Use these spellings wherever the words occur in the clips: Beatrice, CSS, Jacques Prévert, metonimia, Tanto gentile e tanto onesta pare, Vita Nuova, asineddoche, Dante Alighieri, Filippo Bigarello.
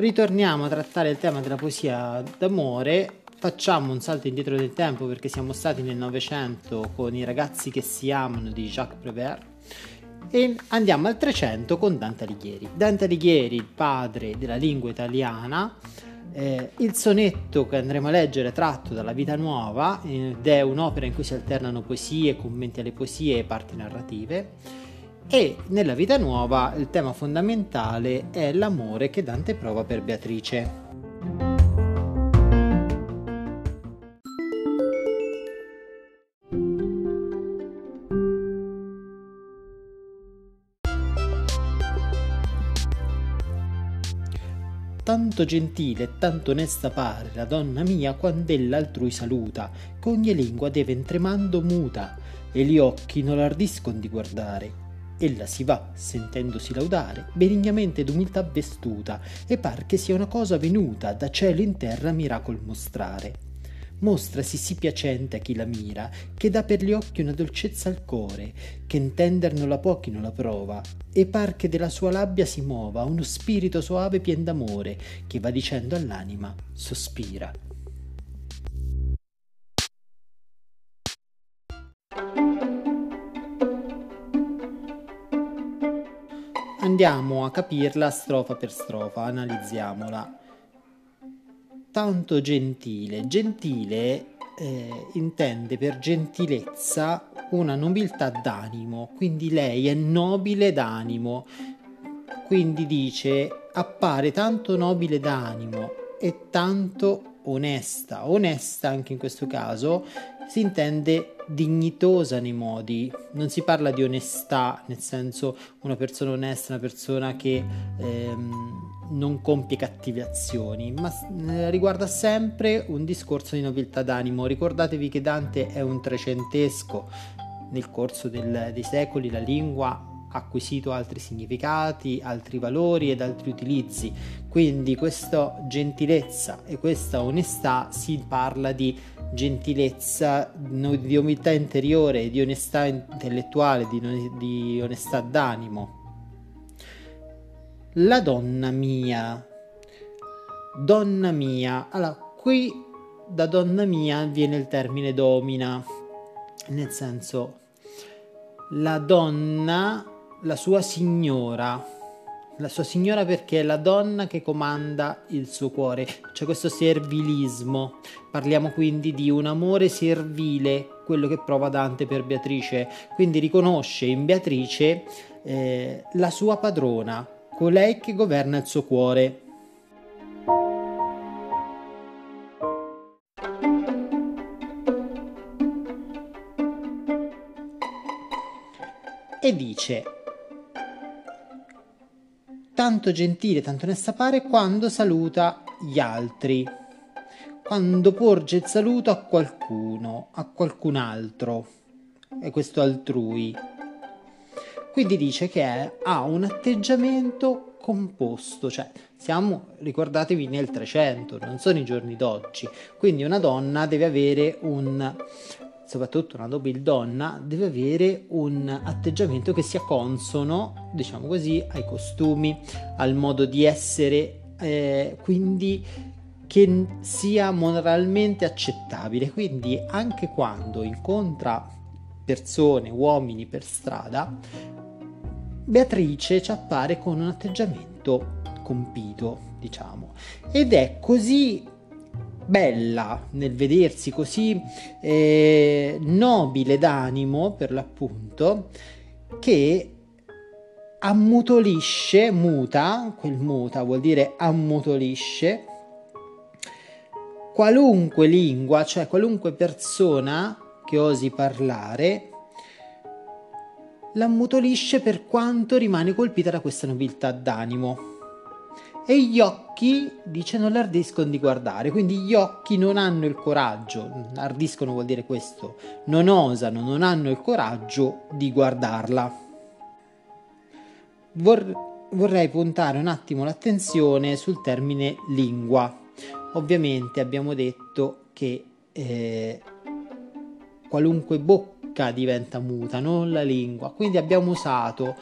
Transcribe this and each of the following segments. ritorniamo a trattare il tema della poesia d'amore. Facciamo un salto indietro nel tempo perché siamo stati nel Novecento con I ragazzi che si amano di Jacques Prévert e andiamo al 300 con Dante Alighieri. Dante Alighieri, il padre della lingua italiana, il sonetto che andremo a leggere è tratto dalla Vita Nuova ed è un'opera in cui si alternano poesie, commenti alle poesie e parti narrative. E nella Vita Nuova il tema fondamentale è l'amore che Dante prova per Beatrice. Tanto gentile e tanto onesta pare la donna mia quand'ella altrui saluta, ch'ogni lingua deve intremando muta, e gli occhi non l'ardiscon di guardare. Ella si va, sentendosi laudare, benignamente d'umiltà vestuta, e par che sia una cosa venuta da cielo in terra miracol mostrare. Mostrasi sì piacente a chi la mira, che dà per gli occhi una dolcezza al core, che intender non la può chi non la prova, e par che della sua labbia si muova uno spirito soave pien d'amore, che va dicendo all'anima, sospira. Andiamo a capirla strofa per strofa, analizziamola. Tanto gentile. Gentile intende per gentilezza una nobiltà d'animo, quindi lei è nobile d'animo, quindi dice appare tanto nobile d'animo e tanto onesta. Onesta anche in questo caso si intende dignitosa nei modi, non si parla di onestà nel senso una persona onesta, una persona che non compie cattive azioni, ma riguarda sempre un discorso di nobiltà d'animo. Ricordatevi che Dante è un trecentesco, nel corso dei secoli la lingua ha acquisito altri significati, altri valori ed altri utilizzi, quindi questa gentilezza e questa onestà, si parla di gentilezza, di umiltà interiore, di onestà intellettuale, di onestà d'animo. La donna mia. Donna mia. Allora, qui da donna mia viene il termine domina, nel senso la donna, la sua signora. La sua signora perché è la donna che comanda il suo cuore. C'è questo servilismo. Parliamo quindi di un amore servile, quello che prova Dante per Beatrice. Quindi riconosce in Beatrice la sua padrona, colei che governa il suo cuore. E dice: tanto gentile, tanto onesta pare quando saluta gli altri, quando porge il saluto a qualcuno, a qualcun altro, e questo altrui. Quindi dice che ha un atteggiamento composto, cioè siamo, ricordatevi, nel 300, non sono i giorni d'oggi, quindi una donna deve avere soprattutto una nobildonna deve avere un atteggiamento che sia consono, diciamo così, ai costumi, al modo di essere, quindi che sia moralmente accettabile. Quindi anche quando incontra persone, uomini per strada, Beatrice ci appare con un atteggiamento compito, diciamo, ed è così bella nel vedersi, così nobile d'animo per l'appunto, che ammutolisce, muta, quel muta vuol dire ammutolisce, qualunque lingua, cioè qualunque persona che osi parlare, l'ammutolisce per quanto rimane colpita da questa nobiltà d'animo. E gli occhi, dice, non l'ardiscono di guardare, quindi gli occhi non hanno il coraggio, ardiscono vuol dire questo, non osano, non hanno il coraggio di guardarla. Vorrei puntare un attimo l'attenzione sul termine lingua. Ovviamente abbiamo detto che qualunque bocca diventa muta, non la lingua, quindi abbiamo usato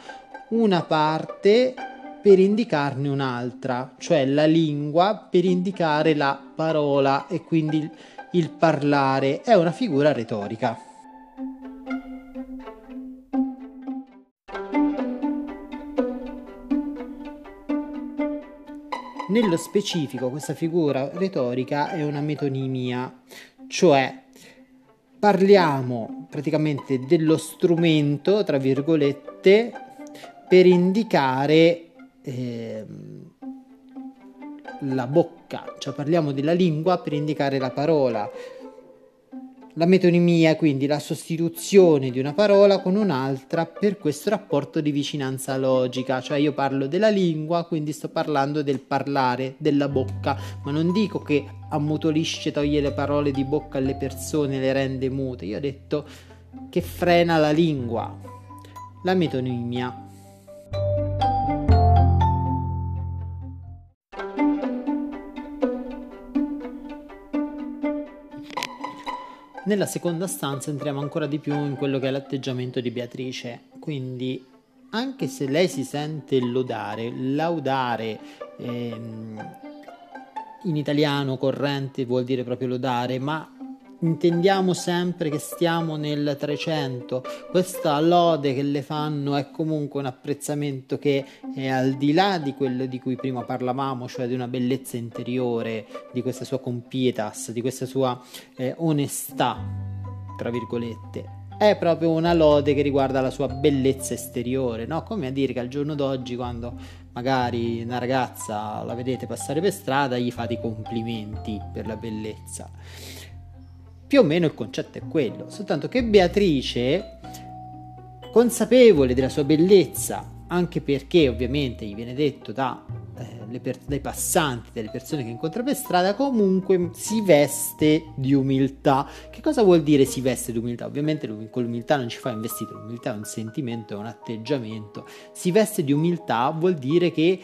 una parte per indicarne un'altra, cioè la lingua per indicare la parola e quindi il parlare. È una figura retorica. Nello specifico questa figura retorica è una metonimia, cioè parliamo praticamente dello strumento, tra virgolette, per indicare la bocca, cioè parliamo della lingua per indicare la parola. La metonimia è quindi la sostituzione di una parola con un'altra per questo rapporto di vicinanza logica, cioè io parlo della lingua, quindi sto parlando del parlare, della bocca, ma non dico che ammutolisce, toglie le parole di bocca alle persone, le rende mute, io ho detto che frena la lingua, la metonimia. Nella seconda stanza entriamo ancora di più in quello che è l'atteggiamento di Beatrice, quindi anche se lei si sente laudare, in italiano corrente vuol dire proprio lodare, ma intendiamo sempre che stiamo nel 300, questa lode che le fanno è comunque un apprezzamento che è al di là di quello di cui prima parlavamo, cioè di una bellezza interiore, di questa sua compietas, di questa sua onestà, tra virgolette. È proprio una lode che riguarda la sua bellezza esteriore, no? Come a dire che al giorno d'oggi, quando magari una ragazza la vedete passare per strada, gli fate i complimenti per la bellezza. Più o meno il concetto è quello, soltanto che Beatrice, consapevole della sua bellezza, anche perché ovviamente gli viene detto dai passanti, dalle persone che incontra per strada, comunque si veste di umiltà. Che cosa vuol dire si veste di umiltà? Ovviamente con l'umiltà non ci fa un vestito, l'umiltà è un sentimento, è un atteggiamento. Si veste di umiltà vuol dire che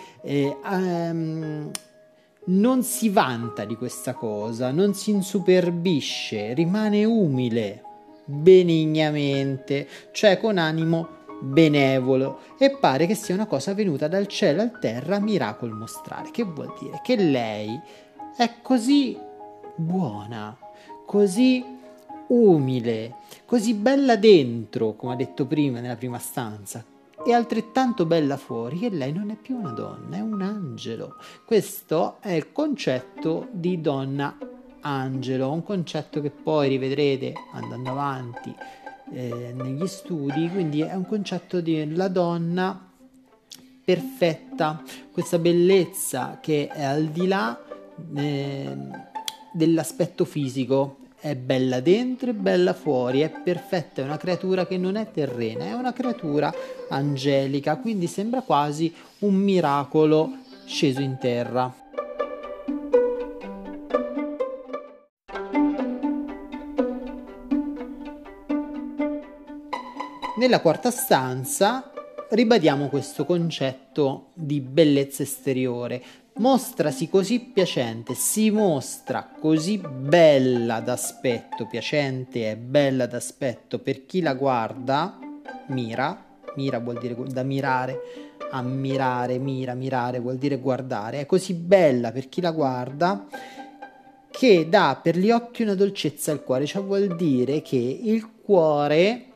non si vanta di questa cosa, non si insuperbisce, rimane umile, benignamente, cioè con animo benevolo, e pare che sia una cosa venuta dal cielo al terra, miracol mostrare. Che vuol dire? Che lei è così buona, così umile, così bella dentro, come ha detto prima nella prima stanza, è altrettanto bella fuori, che lei non è più una donna, è un angelo. Questo è il concetto di donna angelo, un concetto che poi rivedrete andando avanti negli studi, quindi è un concetto di la donna perfetta, questa bellezza che è al di là dell'aspetto fisico. È bella dentro e bella fuori, è perfetta, è una creatura che non è terrena, è una creatura angelica, quindi sembra quasi un miracolo sceso in terra. Nella quarta stanza ribadiamo questo concetto di bellezza esteriore. Mostrasi così piacente, si mostra così bella d'aspetto, piacente è bella d'aspetto per chi la guarda, mira vuol dire da mirare, ammirare, mirare vuol dire guardare, è così bella per chi la guarda che dà per gli occhi una dolcezza al cuore, cioè vuol dire che il cuore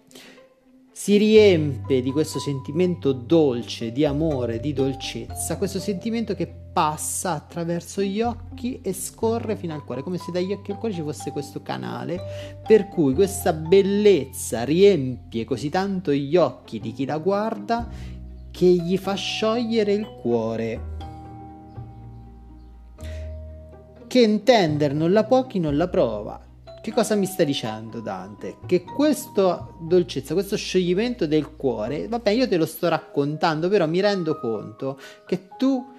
si riempie di questo sentimento dolce, di amore, di dolcezza, questo sentimento che passa attraverso gli occhi e scorre fino al cuore, come se dagli occhi al cuore ci fosse questo canale, per cui questa bellezza riempie così tanto gli occhi di chi la guarda che gli fa sciogliere il cuore. Che intender non la può chi non la prova. Che cosa mi sta dicendo Dante? Che questa dolcezza, questo scioglimento del cuore, vabbè, io te lo sto raccontando, però mi rendo conto che tu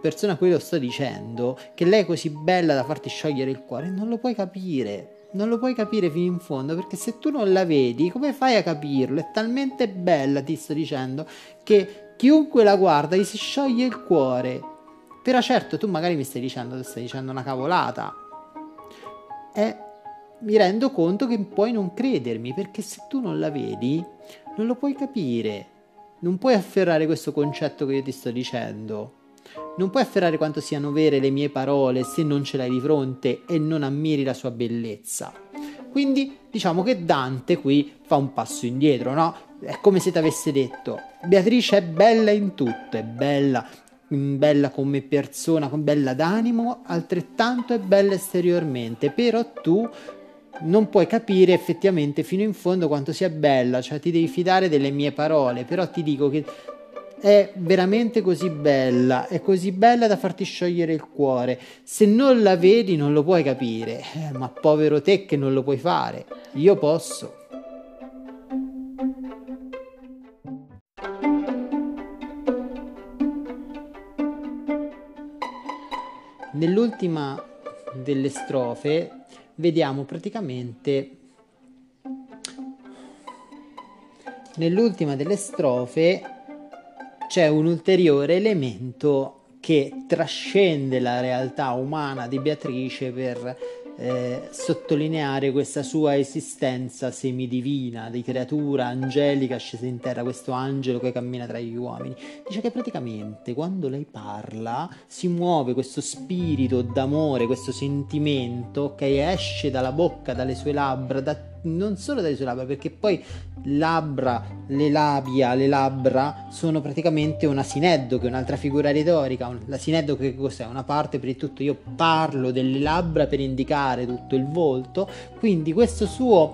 persona a cui lo sto dicendo, che lei è così bella da farti sciogliere il cuore, non lo puoi capire fino in fondo, perché se tu non la vedi, come fai a capirlo? È talmente bella, ti sto dicendo, che chiunque la guarda gli si scioglie il cuore. Però certo, tu magari mi stai dicendo una cavolata, mi rendo conto che puoi non credermi, perché se tu non la vedi non lo puoi capire, non puoi afferrare questo concetto che io ti sto dicendo. Non puoi afferrare quanto siano vere le mie parole se non ce l'hai di fronte e non ammiri la sua bellezza. Quindi diciamo che Dante qui fa un passo indietro, no? È come se ti avesse detto: Beatrice è bella in tutto, è bella come persona, bella d'animo, altrettanto è bella esteriormente, però tu non puoi capire effettivamente fino in fondo quanto sia bella, cioè ti devi fidare delle mie parole, però ti dico che è veramente così bella da farti sciogliere il cuore. Se non la vedi non lo puoi capire, ma povero te che non lo puoi fare, io posso. Nell'ultima delle strofe vediamo praticamente c'è un ulteriore elemento che trascende la realtà umana di Beatrice per sottolineare questa sua esistenza semidivina, di creatura angelica scesa in terra, questo angelo che cammina tra gli uomini. Dice che praticamente quando lei parla si muove questo spirito d'amore, questo sentimento che esce dalla bocca, dalle sue labbra, non solo dalle sue labbra, perché poi le labbra sono praticamente un asineddoche, un'altra figura retorica. L'asineddoche che cos'è? Una parte per il tutto. Io parlo delle labbra per indicare tutto il volto, quindi questa sua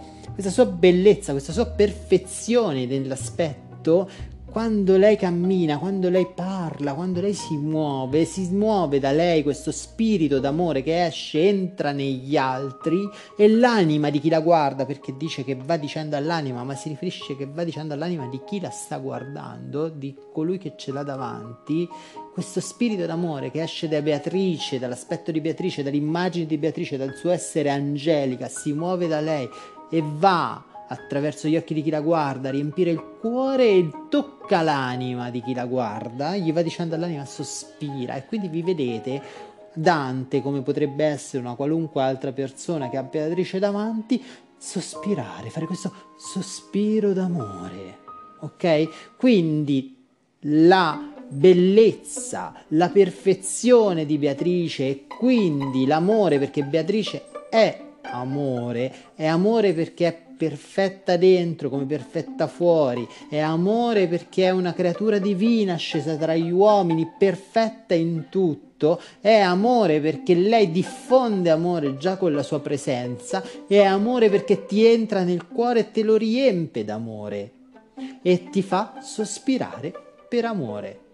bellezza, questa sua perfezione dell'aspetto, quando lei cammina, quando lei parla, quando lei si muove da lei questo spirito d'amore che esce, entra negli altri, e l'anima di chi la guarda, perché dice che va dicendo all'anima, ma si riferisce che va dicendo all'anima di chi la sta guardando, di colui che ce l'ha davanti, questo spirito d'amore che esce da Beatrice, dall'aspetto di Beatrice, dall'immagine di Beatrice, dal suo essere angelica, si muove da lei e va attraverso gli occhi di chi la guarda, riempire il cuore e tocca l'anima di chi la guarda, gli va dicendo all'anima: sospira. E quindi vi vedete Dante, come potrebbe essere una qualunque altra persona che ha Beatrice davanti, sospirare, fare questo sospiro d'amore, ok? Quindi la bellezza, la perfezione di Beatrice e quindi l'amore, perché Beatrice è amore perché è perfetta dentro come perfetta fuori, è amore perché è una creatura divina scesa tra gli uomini, perfetta in tutto, è amore perché lei diffonde amore già con la sua presenza, è amore perché ti entra nel cuore e te lo riempie d'amore e ti fa sospirare per amore.